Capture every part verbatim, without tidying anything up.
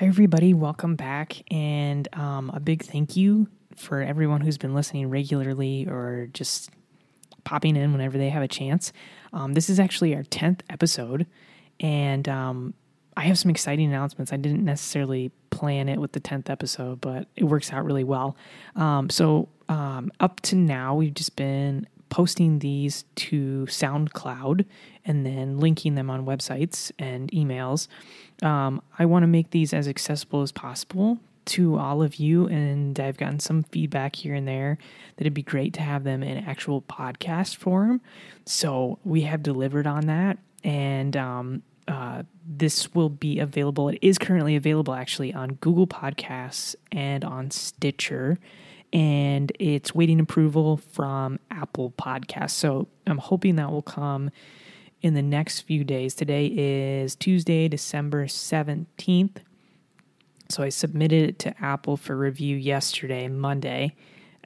Hi, everybody. Welcome back. And um, a big thank you for everyone who's been listening regularly or just popping in whenever they have a chance. Um, this is actually our tenth episode, and um, I have some exciting announcements. I didn't necessarily plan it with the tenth episode, but it works out really well. Um, so um, up to now, we've just been posting these to SoundCloud and then linking them on websites and emails. Um, I want to make these as accessible as possible to all of you, and I've gotten some feedback here and there that it'd be great to have them in actual podcast form. So we have delivered on that, and um, uh, this will be available. It is currently available actually on Google Podcasts and on Stitcher, and it's waiting approval from Apple Podcasts. So I'm hoping that will come in the next few days. Today is Tuesday, December seventeenth. So I submitted it to Apple for review yesterday, Monday,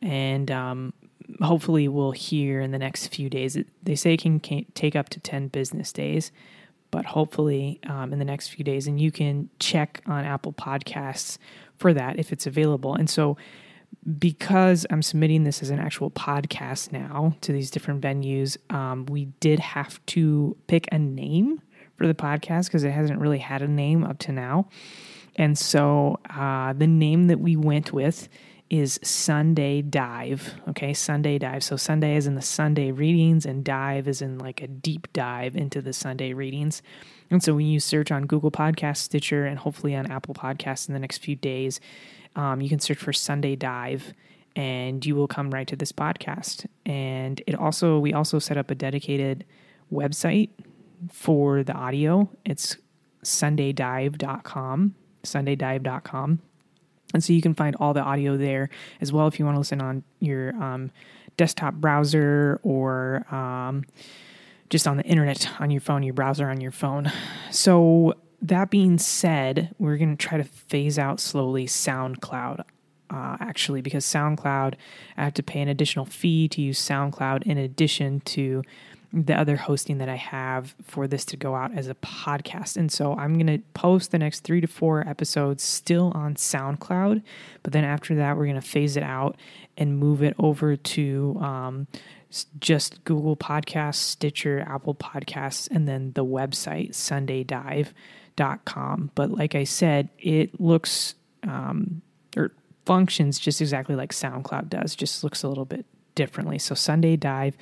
and um, hopefully we'll hear in the next few days. They say it can, can take up to ten business days, but hopefully um, in the next few days. And you can check on Apple Podcasts for that if it's available. And so because I'm submitting this as an actual podcast now to these different venues, um, we did have to pick a name for the podcast because it hasn't really had a name up to now. And so uh, the name that we went with is Sunday Dive, okay? Sunday Dive. So Sunday is in the Sunday readings, and dive is in like a deep dive into the Sunday readings. And so when you search on Google Podcasts, Stitcher, and hopefully on Apple Podcasts in the next few days, um, you can search for Sunday Dive, and you will come right to this podcast. And it also, we also set up a dedicated website for the audio. It's sunday dive dot com. sunday dive dot com. And so you can find all the audio there as well if you want to listen on your um, desktop browser or um, just on the internet, on your phone, your browser on your phone. So that being said, we're going to try to phase out slowly SoundCloud, uh, actually, because SoundCloud, I have to pay an additional fee to use SoundCloud in addition to the other hosting that I have for this to go out as a podcast. And so I'm going to post the next three to four episodes still on SoundCloud, but then after that, we're going to phase it out and move it over to um, just Google Podcasts, Stitcher, Apple Podcasts, and then the website, sunday dive dot com. But like I said, it looks um, or functions just exactly like SoundCloud does, just looks a little bit differently. So Sunday Dive.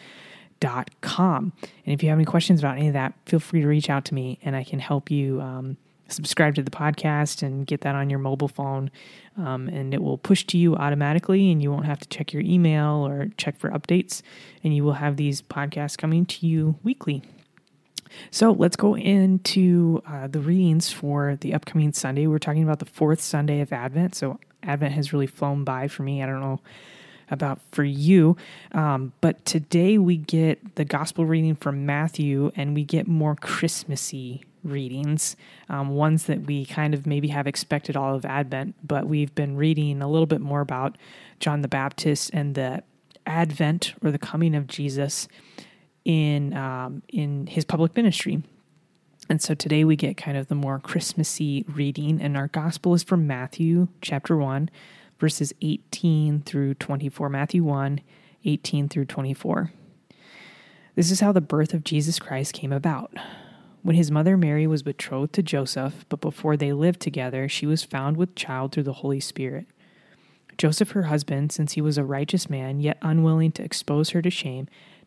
Dot com. And if you have any questions about any of that, feel free to reach out to me and I can help you um, subscribe to the podcast and get that on your mobile phone. Um, and it will push to you automatically and you won't have to check your email or check for updates. And you will have these podcasts coming to you weekly. So let's go into uh, the readings for the upcoming Sunday. We're talking about the fourth Sunday of Advent. So Advent has really flown by for me. I don't know about for you. Um, but today we get the gospel reading from Matthew, and we get more Christmassy readings, um, ones that we kind of maybe have expected all of Advent, but we've been reading a little bit more about John the Baptist and the Advent or the coming of Jesus in um, in his public ministry. And so today we get kind of the more Christmassy reading, and our gospel is from Matthew chapter one, verses eighteen through twenty-four, Matthew one, eighteen through twenty-four. This is how the birth of Jesus Christ came about. When his mother Mary was betrothed to Joseph, but before they lived together, she was found with child through the Holy Spirit. Joseph, her husband, since he was a righteous man, yet unwilling to expose her to shame,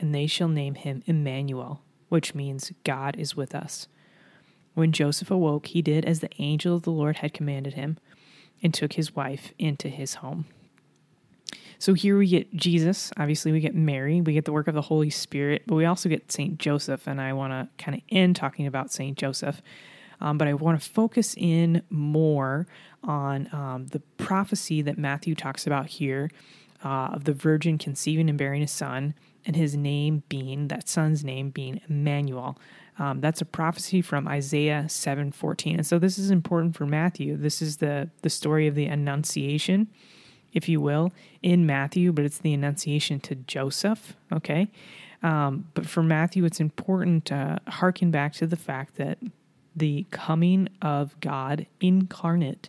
and they shall name him Emmanuel," which means God is with us. When Joseph awoke, he did as the angel of the Lord had commanded him, and took his wife into his home. So here we get Jesus, obviously we get Mary, we get the work of the Holy Spirit, but we also get Saint Joseph, and I want to kind of end talking about Saint Joseph. Um, but I want to focus in more on um, the prophecy that Matthew talks about here uh, of the virgin conceiving and bearing a son, and his name being, that son's name being Emmanuel. Um, that's a prophecy from Isaiah seven fourteen. And so this is important for Matthew. This is the, the story of the Annunciation, if you will, in Matthew, but it's the Annunciation to Joseph, okay? Um, but for Matthew, it's important to hearken back to the fact that the coming of God incarnate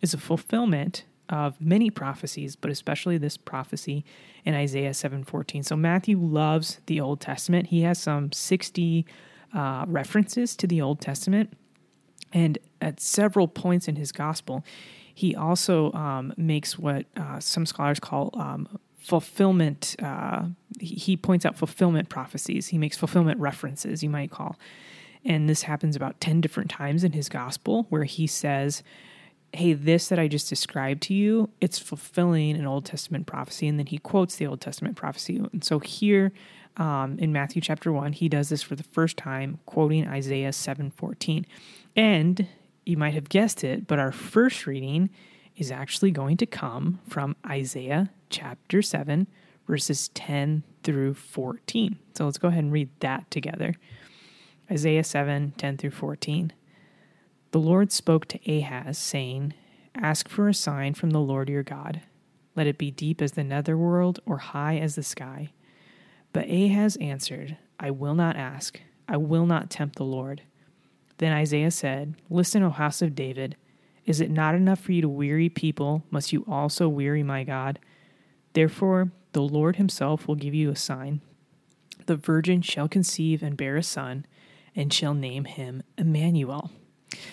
is a fulfillment of many prophecies, but especially this prophecy in Isaiah seven fourteen. So Matthew loves the Old Testament. He has some sixty uh, references to the Old Testament, and at several points in his gospel, he also um, makes what uh, some scholars call um, fulfillment. Uh, he points out fulfillment prophecies. He makes fulfillment references, you might call. And this happens about ten different times in his gospel where he says, hey, this that I just described to you, it's fulfilling an Old Testament prophecy. And then he quotes the Old Testament prophecy. And so here um, in Matthew chapter one, he does this for the first time, quoting Isaiah seven fourteen. And you might have guessed it, but our first reading is actually going to come from Isaiah chapter seven, verses ten through fourteen. So let's go ahead and read that together. Isaiah seven, ten through fourteen. The Lord spoke to Ahaz, saying, ask for a sign from the Lord your God. Let it be deep as the netherworld or high as the sky. But Ahaz answered, I will not ask. I will not tempt the Lord. Then Isaiah said, listen, O house of David. Is it not enough for you to weary people? Must you also weary my God? Therefore, the Lord himself will give you a sign. The virgin shall conceive and bear a son, and shall name him Emmanuel.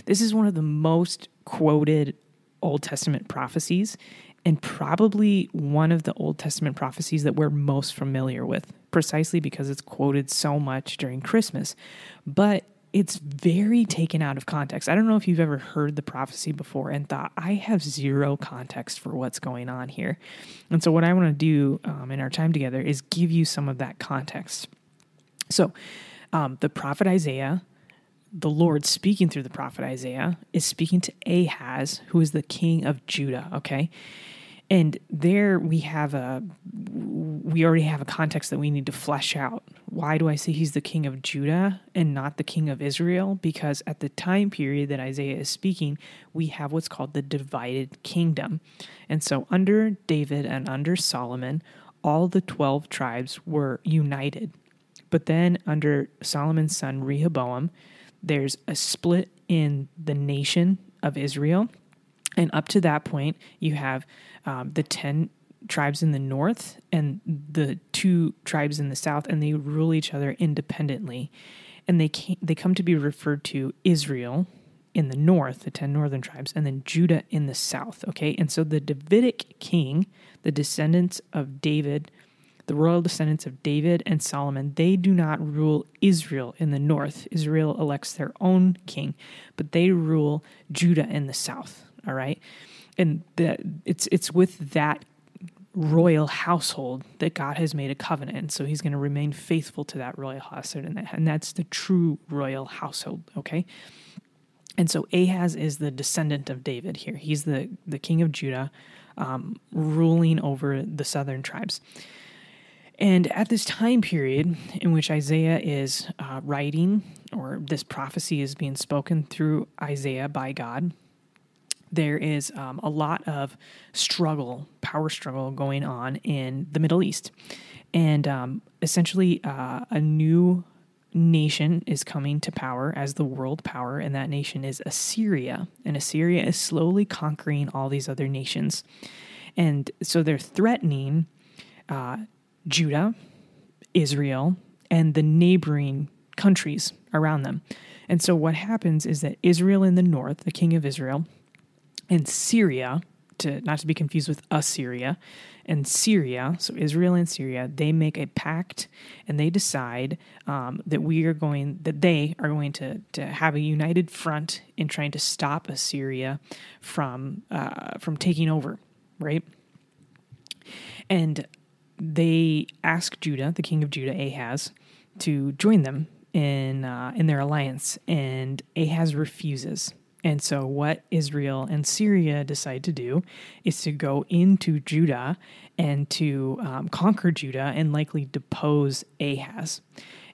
This is one of the most quoted Old Testament prophecies, and probably one of the Old Testament prophecies that we're most familiar with, precisely because it's quoted so much during Christmas. But it's very taken out of context. I don't know if you've ever heard the prophecy before and thought, I have zero context for what's going on here. And so what I want to do um, in our time together is give you some of that context. So um, the prophet Isaiah, the Lord speaking through the prophet Isaiah, is speaking to Ahaz, who is the king of Judah, okay? And there we have a, we already have a context that we need to flesh out. Why do I say he's the king of Judah and not the king of Israel? Because at the time period that Isaiah is speaking, we have what's called the divided kingdom. And so under David and under Solomon, all the twelve tribes were united. But then under Solomon's son Rehoboam, there's a split in the nation of Israel. And up to that point, you have um, the ten tribes in the north and the two tribes in the south, and they rule each other independently. And they came, they come to be referred to Israel in the north, the ten northern tribes, and then Judah in the south, okay? And so the Davidic king, the descendants of David, the royal descendants of David and Solomon, they do not rule Israel in the north. Israel elects their own king, but they rule Judah in the south, all right? And the, it's it's with that royal household that God has made a covenant, so he's going to remain faithful to that royal household, and, that, and that's the true royal household, okay? And so Ahaz is the descendant of David here. He's the, the king of Judah, um, ruling over the southern tribes. And at this time period in which Isaiah is uh, writing, or this prophecy is being spoken through Isaiah by God, there is um, a lot of struggle, power struggle going on in the Middle East. And um, essentially uh, a new nation is coming to power as the world power, and that nation is Assyria. And Assyria is slowly conquering all these other nations. And so they're threatening uh Judah, Israel, and the neighboring countries around them. And so what happens is that Israel in the north, the king of Israel, and Syria, to not to be confused with Assyria, and Syria, so Israel and Syria, they make a pact, and they decide um, that we are going, that they are going to, to have a united front in trying to stop Assyria from uh, from taking over, right? And they ask Judah, the king of Judah, Ahaz, to join them in uh, in their alliance, and Ahaz refuses. And so what Israel and Syria decide to do is to go into Judah and to um, conquer Judah and likely depose Ahaz.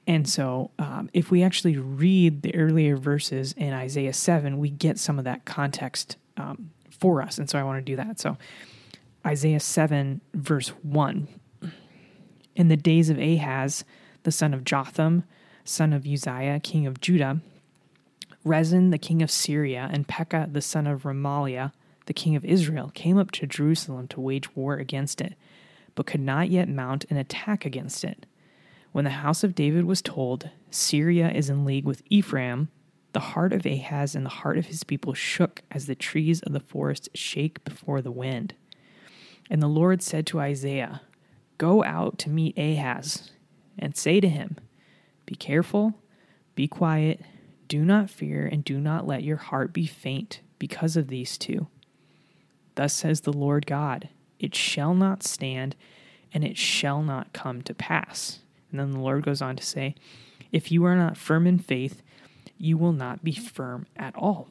And so um, if we actually read the earlier verses in Isaiah seven, we get some of that context um, for us. And so I want to do that. So Isaiah seven, verse one. In the days of Ahaz, the son of Jotham, son of Uzziah, king of Judah, Rezin, the king of Syria, and Pekah, the son of Remaliah, the king of Israel, came up to Jerusalem to wage war against it, but could not yet mount an attack against it. When the house of David was told, Syria is in league with Ephraim, the heart of Ahaz and the heart of his people shook as the trees of the forest shake before the wind. And the Lord said to Isaiah, Go out to meet Ahaz, and say to him, Be careful, be quiet, do not fear, and do not let your heart be faint because of these two. Thus says the Lord God, it shall not stand, and it shall not come to pass. And then the Lord goes on to say, if you are not firm in faith, you will not be firm at all.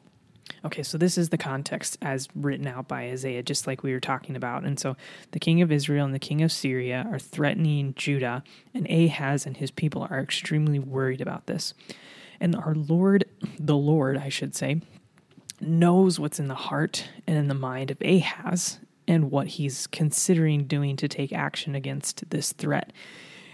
Okay, so this is the context as written out by Isaiah, just like we were talking about. And so the king of Israel and the king of Syria are threatening Judah, and Ahaz and his people are extremely worried about this. And our Lord, the Lord, I should say, knows what's in the heart and in the mind of Ahaz and what he's considering doing to take action against this threat.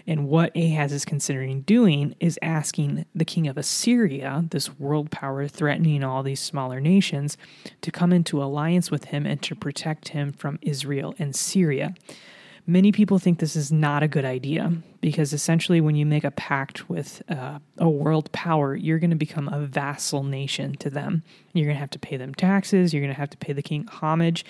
And what Ahaz is considering doing is asking the king of Assyria, this world power threatening all these smaller nations, to come into alliance with him and to protect him from Israel and Syria. Many people think this is not a good idea because essentially when you make a pact with uh, a world power, you're going to become a vassal nation to them. You're going to have to pay them taxes. You're going to have to pay the king homage.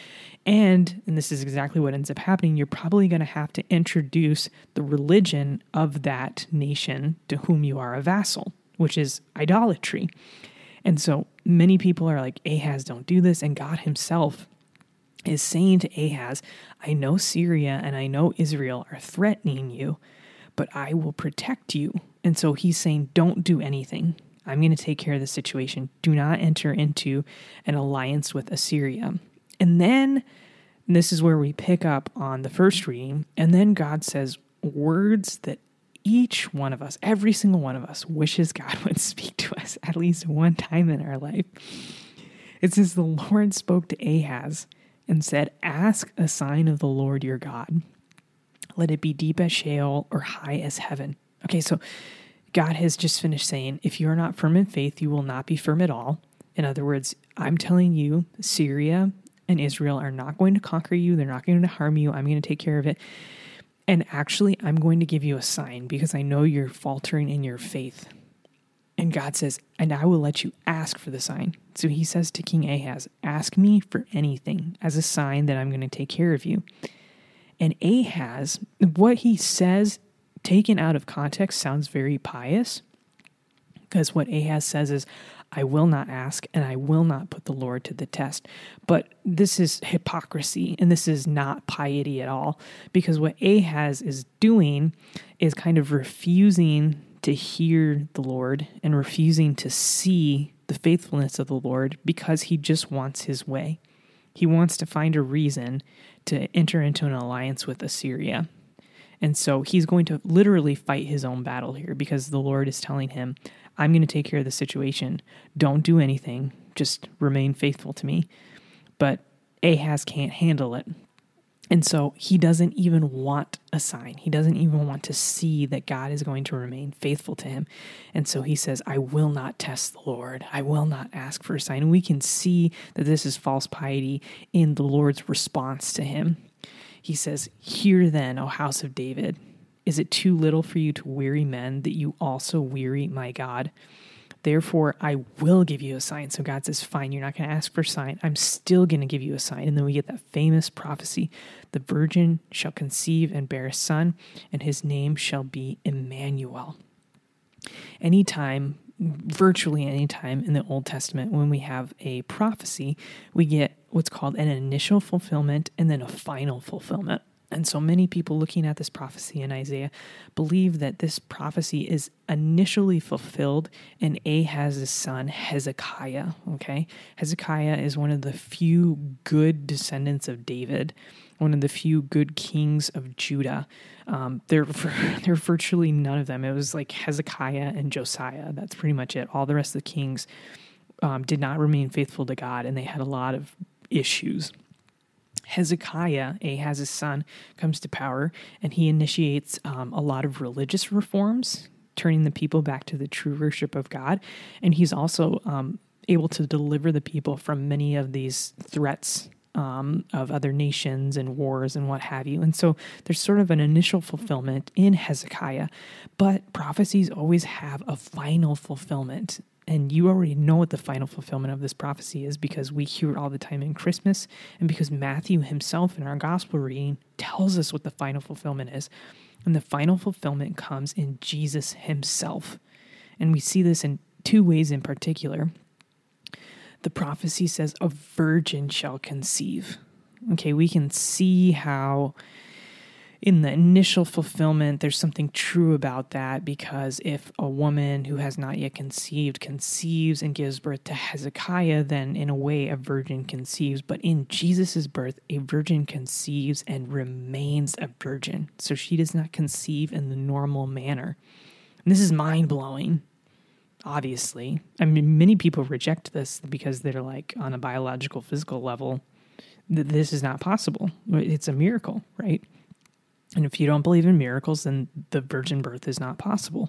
And, and this is exactly what ends up happening, you're probably going to have to introduce the religion of that nation to whom you are a vassal, which is idolatry. And so many people are like, Ahaz, don't do this. And God himself is saying to Ahaz, I know Syria and I know Israel are threatening you, but I will protect you. And so he's saying, don't do anything. I'm going to take care of the situation. Do not enter into an alliance with Assyria. And then, and this is where we pick up on the first reading, and then God says words that each one of us, every single one of us, wishes God would speak to us at least one time in our life. It says, the Lord spoke to Ahaz and said, ask a sign of the Lord your God. Let it be deep as Sheol or high as heaven. Okay, so God has just finished saying, if you are not firm in faith, you will not be firm at all. In other words, I'm telling you, Syria and Israel are not going to conquer you. They're not going to harm you. I'm going to take care of it. And actually, I'm going to give you a sign because I know you're faltering in your faith. And God says, and I will let you ask for the sign. So he says to King Ahaz, ask me for anything as a sign that I'm going to take care of you. And Ahaz, what he says, taken out of context, sounds very pious. Because what Ahaz says is, I will not ask and I will not put the Lord to the test. But this is hypocrisy and this is not piety at all. Because what Ahaz is doing is kind of refusing to hear the Lord and refusing to see the faithfulness of the Lord because he just wants his way. He wants to find a reason to enter into an alliance with Assyria. And so he's going to literally fight his own battle here because the Lord is telling him, I'm going to take care of the situation. Don't do anything. Just remain faithful to me. But Ahaz can't handle it. And so he doesn't even want a sign. He doesn't even want to see that God is going to remain faithful to him. And so he says, I will not test the Lord. I will not ask for a sign. And we can see that this is false piety in the Lord's response to him. He says, hear then, O house of David, is it too little for you to weary men that you also weary my God? Therefore, I will give you a sign. So God says, fine, you're not going to ask for a sign. I'm still going to give you a sign. And then we get that famous prophecy. The virgin shall conceive and bear a son, and his name shall be Emmanuel. Anytime, virtually anytime in the Old Testament, when we have a prophecy, we get what's called an initial fulfillment and then a final fulfillment. And so many people looking at this prophecy in Isaiah believe that this prophecy is initially fulfilled in Ahaz's son, Hezekiah, okay? Hezekiah is one of the few good descendants of David, one of the few good kings of Judah. Um, there are virtually none of them. It was like Hezekiah and Josiah. That's pretty much it. All the rest of the kings um, did not remain faithful to God, and they had a lot of issues. Hezekiah, Ahaz's son, comes to power, and he initiates um, a lot of religious reforms, turning the people back to the true worship of God. And he's also um, able to deliver the people from many of these threats um, of other nations and wars and what have you. And so there's sort of an initial fulfillment in Hezekiah, but prophecies always have a final fulfillment. And you already know what the final fulfillment of this prophecy is because we hear it all the time in Christmas and because Matthew himself in our gospel reading tells us what the final fulfillment is. And the final fulfillment comes in Jesus himself. And we see this in two ways in particular. The prophecy says a virgin shall conceive. Okay, we can see how in the initial fulfillment, there's something true about that, because if a woman who has not yet conceived conceives and gives birth to Hezekiah, then in a way a virgin conceives. But in Jesus's birth, a virgin conceives and remains a virgin. So she does not conceive in the normal manner. And this is mind-blowing, obviously. I mean, many people reject this because they're like, on a biological, physical level, that this is not possible. It's a miracle, right? And if you don't believe in miracles, then the virgin birth is not possible.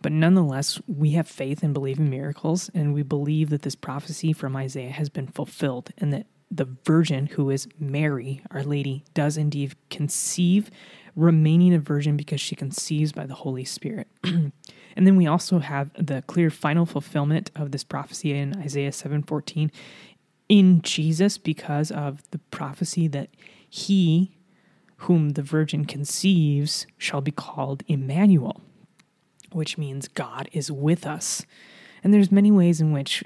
But nonetheless, we have faith and believe in miracles, and we believe that this prophecy from Isaiah has been fulfilled, and that the virgin, who is Mary, Our Lady, does indeed conceive, remaining a virgin because she conceives by the Holy Spirit. And then we also have the clear final fulfillment of this prophecy in Isaiah seven fourteen in Jesus, because of the prophecy that he, whom the virgin conceives, shall be called Emmanuel, which means God is with us. And there's many ways in which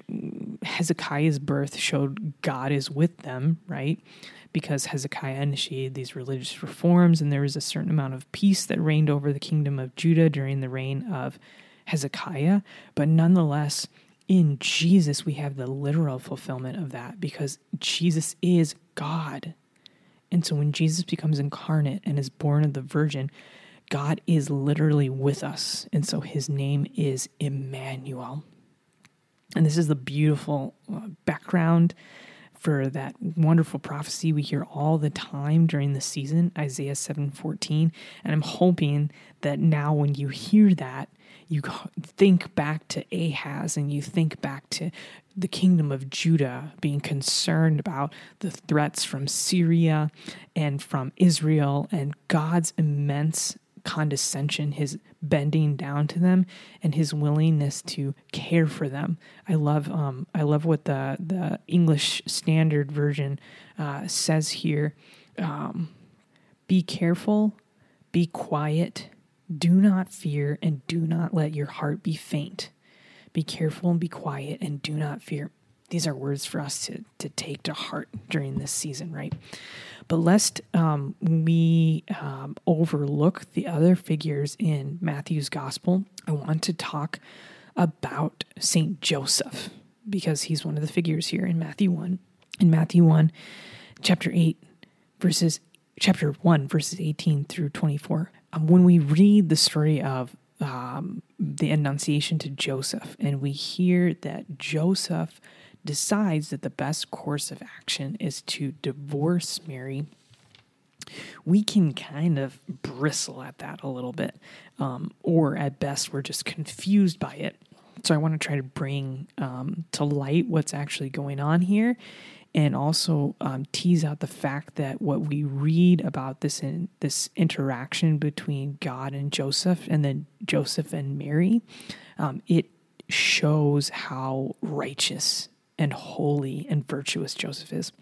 Hezekiah's birth showed God is with them, right? Because Hezekiah initiated these religious reforms, and there was a certain amount of peace that reigned over the kingdom of Judah during the reign of Hezekiah. But nonetheless, in Jesus, we have the literal fulfillment of that, because Jesus is God. And so when Jesus becomes incarnate and is born of the Virgin, God is literally with us. And so his name is Emmanuel. And this is the beautiful background for that wonderful prophecy we hear all the time during the season, Isaiah seven fourteen. And I'm hoping that now when you hear that, you think back to Ahaz, and you think back to the kingdom of Judah being concerned about the threats from Syria and from Israel, and God's immense condescension, his bending down to them, and his willingness to care for them. I love, um, I love what the the English Standard Version uh, says here. Um, be careful, be quiet. Do not fear, and do not let your heart be faint. Be careful and be quiet, and do not fear. These are words for us to, to take to heart during this season, right? But lest um, we um, overlook the other figures in Matthew's gospel, I want to talk about Saint Joseph, because he's one of the figures here in Matthew one. In Matthew one, chapter eight, verses chapter one, verses eighteen through twenty-four. When we read the story of um, the Annunciation to Joseph, and we hear that Joseph decides that the best course of action is to divorce Mary, we can kind of bristle at that a little bit, um, or at best we're just confused by it. So I want to try to bring um, to light what's actually going on here, and also um, tease out the fact that what we read about this in, this interaction between God and Joseph, and then Joseph and Mary, um, it shows how righteous and holy and virtuous Joseph is.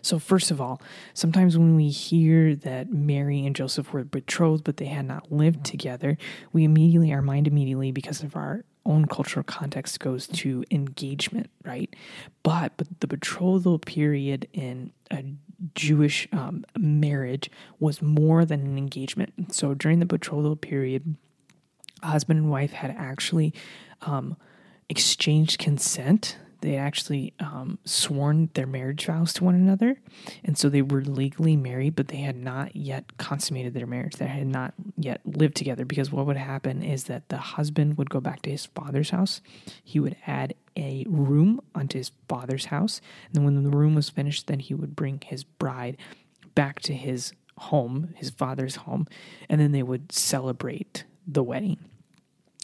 So first of all, sometimes when we hear that Mary and Joseph were betrothed, but they had not lived together, we immediately, our mind immediately, because of our own cultural context, goes to engagement, right? But but the betrothal period in a Jewish um, marriage was more than an engagement. So during the betrothal period, husband and wife had actually um, exchanged consent. They actually um, sworn their marriage vows to one another, and so they were legally married, but they had not yet consummated their marriage. They had not yet lived together, because what would happen is that the husband would go back to his father's house. He would add a room onto his father's house, and then when the room was finished, then he would bring his bride back to his home, his father's home, and then they would celebrate the wedding.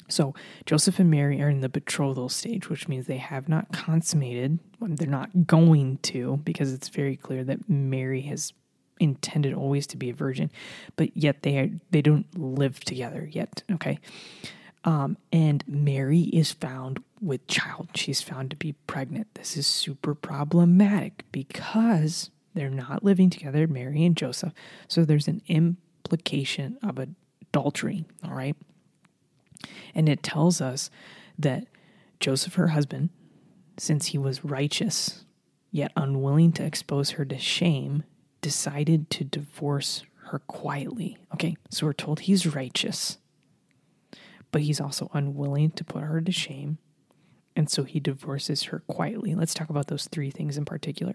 So Joseph and Mary are in the betrothal stage, which means they have not consummated. They're not going to, because it's very clear that Mary has intended always to be a virgin, but yet they are, they don't live together yet. Okay, um, and Mary is found with child. She's found to be pregnant. This is super problematic because they're not living together, Mary and Joseph. So there's an implication of adultery. All right. And it tells us that Joseph, her husband, since he was righteous, yet unwilling to expose her to shame, decided to divorce her quietly. Okay, so we're told he's righteous, but he's also unwilling to put her to shame, and so he divorces her quietly. Let's talk about those three things in particular.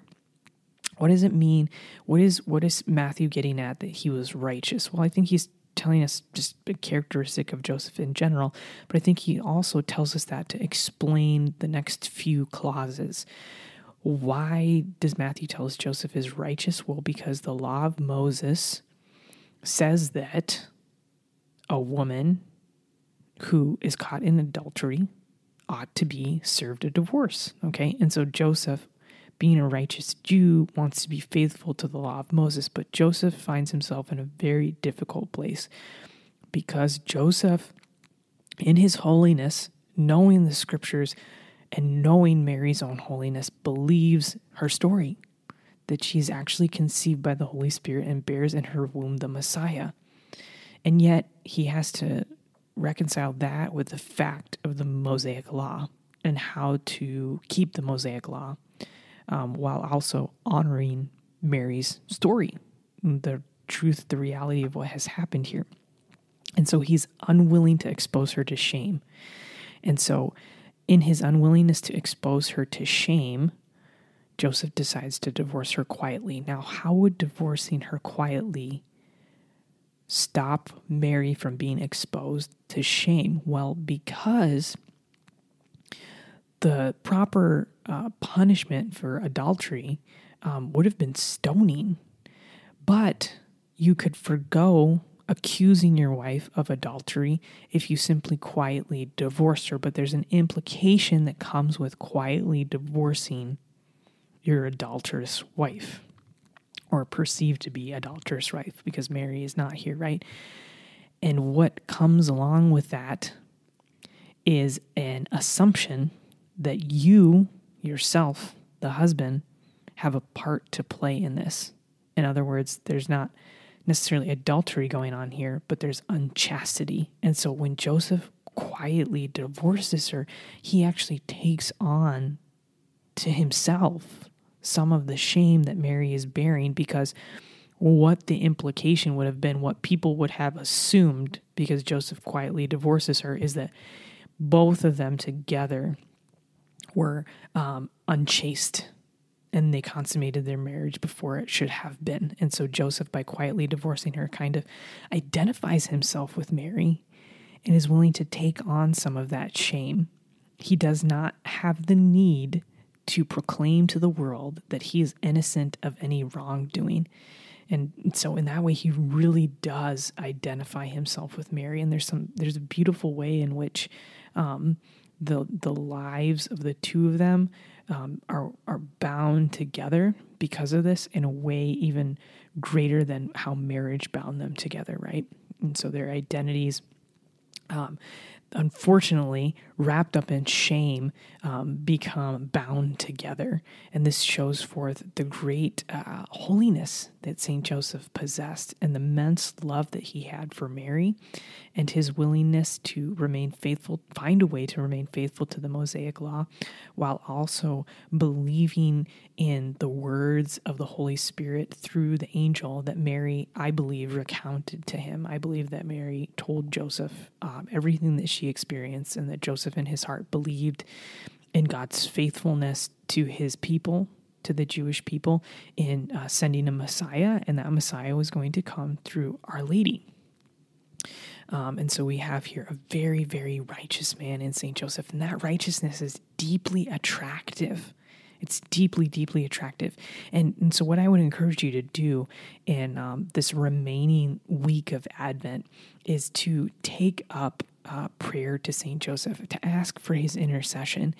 What does it mean? What is what is Matthew getting at that he was righteous? Well, I think he's telling us just a characteristic of Joseph in general, but I think he also tells us that to explain the next few clauses. Why does Matthew tell us Joseph is righteous? Well, because the law of Moses says that a woman who is caught in adultery ought to be served a divorce, okay? And so Joseph, being a righteous Jew, wants to be faithful to the law of Moses, but Joseph finds himself in a very difficult place because Joseph, in his holiness, knowing the scriptures and knowing Mary's own holiness, believes her story, that she's actually conceived by the Holy Spirit and bears in her womb the Messiah. And yet he has to reconcile that with the fact of the Mosaic Law and how to keep the Mosaic Law, Um, while also honoring Mary's story, the truth, the reality of what has happened here. And so he's unwilling to expose her to shame. And so in his unwillingness to expose her to shame, Joseph decides to divorce her quietly. Now, how would divorcing her quietly stop Mary from being exposed to shame? Well, because the proper uh, punishment for adultery um, would have been stoning, but you could forgo accusing your wife of adultery if you simply quietly divorced her. But there's an implication that comes with quietly divorcing your adulterous wife, or perceived to be adulterous wife, because Mary is not here, right? And what comes along with that is an assumption that you, yourself, the husband, have a part to play in this. In other words, there's not necessarily adultery going on here, but there's unchastity. And so when Joseph quietly divorces her, he actually takes on to himself some of the shame that Mary is bearing, because what the implication would have been, what people would have assumed, because Joseph quietly divorces her, is that both of them together were um, unchaste, and they consummated their marriage before it should have been. And so Joseph, by quietly divorcing her, kind of identifies himself with Mary and is willing to take on some of that shame. He does not have the need to proclaim to the world that he is innocent of any wrongdoing. And so in that way, he really does identify himself with Mary. And there's some, there's a beautiful way in which, um, the the lives of the two of them um, are are bound together because of this, in a way even greater than how marriage bound them together, right? And so their identities, um, unfortunately, wrapped up in shame, um, become bound together. And this shows forth the great uh, holiness that Saint Joseph possessed and the immense love that he had for Mary and his willingness to remain faithful, find a way to remain faithful to the Mosaic Law while also believing in the words of the Holy Spirit through the angel that Mary, I believe, recounted to him. I believe that Mary told Joseph um, everything that she experienced and that Joseph in his heart believed in God's faithfulness to his people, to the Jewish people, in uh, sending a Messiah, and that Messiah was going to come through Our Lady. Um, and so we have here a very, very righteous man in Saint Joseph, and that righteousness is deeply attractive. It's deeply, deeply attractive. And, and so what I would encourage you to do in um, this remaining week of Advent is to take up Uh, prayer to Saint Joseph, to ask for his intercession.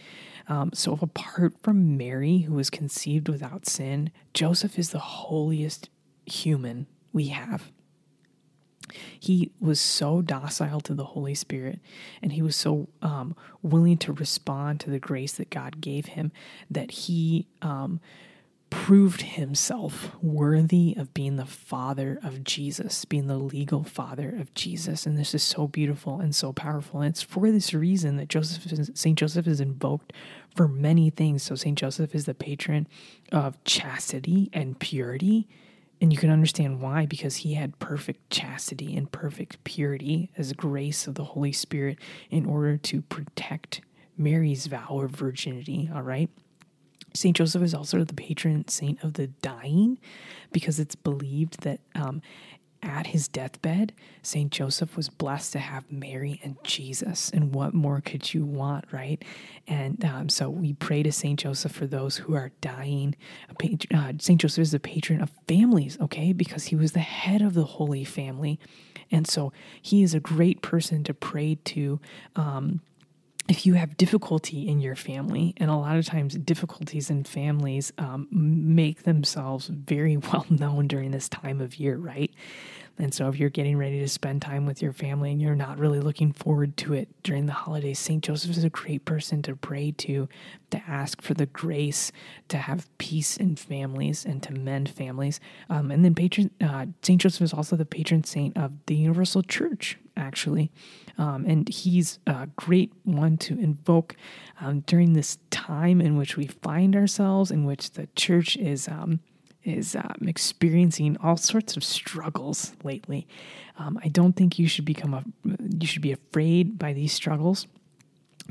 Um, so apart from Mary, who was conceived without sin, Joseph is the holiest human we have. He was so docile to the Holy Spirit, and he was so um, willing to respond to the grace that God gave him, that he um, proved himself worthy of being the father of Jesus, being the legal father of Jesus. And this is so beautiful and so powerful. And it's for this reason that Joseph, Saint Joseph is invoked for many things. So Saint Joseph is the patron of chastity and purity. And you can understand why, because he had perfect chastity and perfect purity as grace of the Holy Spirit in order to protect Mary's vow of virginity, all right? Saint Joseph is also the patron saint of the dying, because it's believed that um, at his deathbed, Saint Joseph was blessed to have Mary and Jesus. And what more could you want, right? And um, so we pray to Saint Joseph for those who are dying. Uh, Saint Joseph is the patron of families, okay? Because he was the head of the Holy Family. And so he is a great person to pray to, um, if you have difficulty in your family. And a lot of times difficulties in families um, make themselves very well known during this time of year, right? And so if you're getting ready to spend time with your family and you're not really looking forward to it during the holidays, Saint Joseph is a great person to pray to, to ask for the grace to have peace in families and to mend families. Um, and then patron uh, Saint Joseph is also the patron saint of the universal church, actually. Um, and he's a great one to invoke um, during this time in which we find ourselves, in which the church is um, is um, experiencing all sorts of struggles lately. Um, I don't think you should become a you should be afraid by these struggles.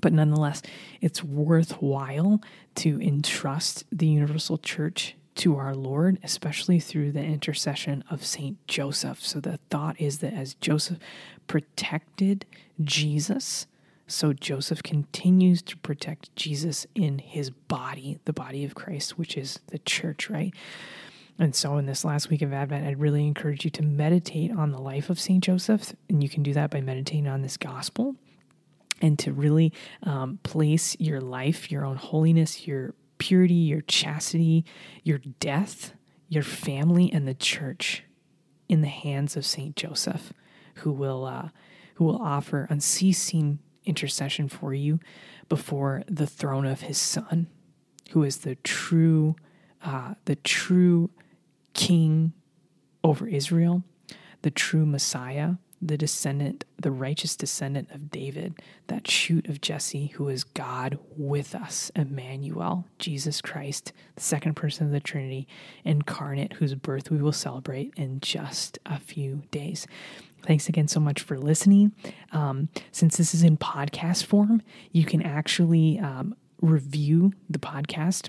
But nonetheless, it's worthwhile to entrust the universal church to our Lord, especially through the intercession of Saint Joseph. So the thought is that as Joseph protected Jesus, so Joseph continues to protect Jesus in his body, the body of Christ, which is the church, right? And so in this last week of Advent, I'd really encourage you to meditate on the life of Saint Joseph, and you can do that by meditating on this gospel and to really um, place your life, your own holiness, your purity, your chastity, your death, your family, and the church in the hands of Saint Joseph, who will uh, who will offer unceasing intercession for you before the throne of his Son, who is the true uh, the true King over Israel, the true Messiah, the descendant, the righteous descendant of David, that shoot of Jesse, who is God with us, Emmanuel, Jesus Christ, the second person of the Trinity, incarnate, whose birth we will celebrate in just a few days. Thanks again so much for listening. Um, since this is in podcast form, you can actually um, review the podcast.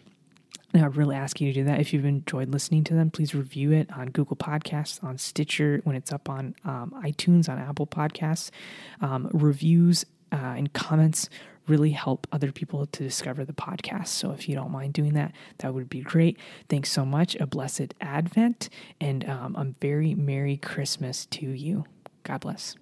And I would really ask you to do that. If you've enjoyed listening to them, please review it on Google Podcasts, on Stitcher, when it's up on um, iTunes, on Apple Podcasts. Um, reviews uh, and comments really help other people to discover the podcast. So if you don't mind doing that, that would be great. Thanks so much. A blessed Advent, and um, a very Merry Christmas to you. God bless.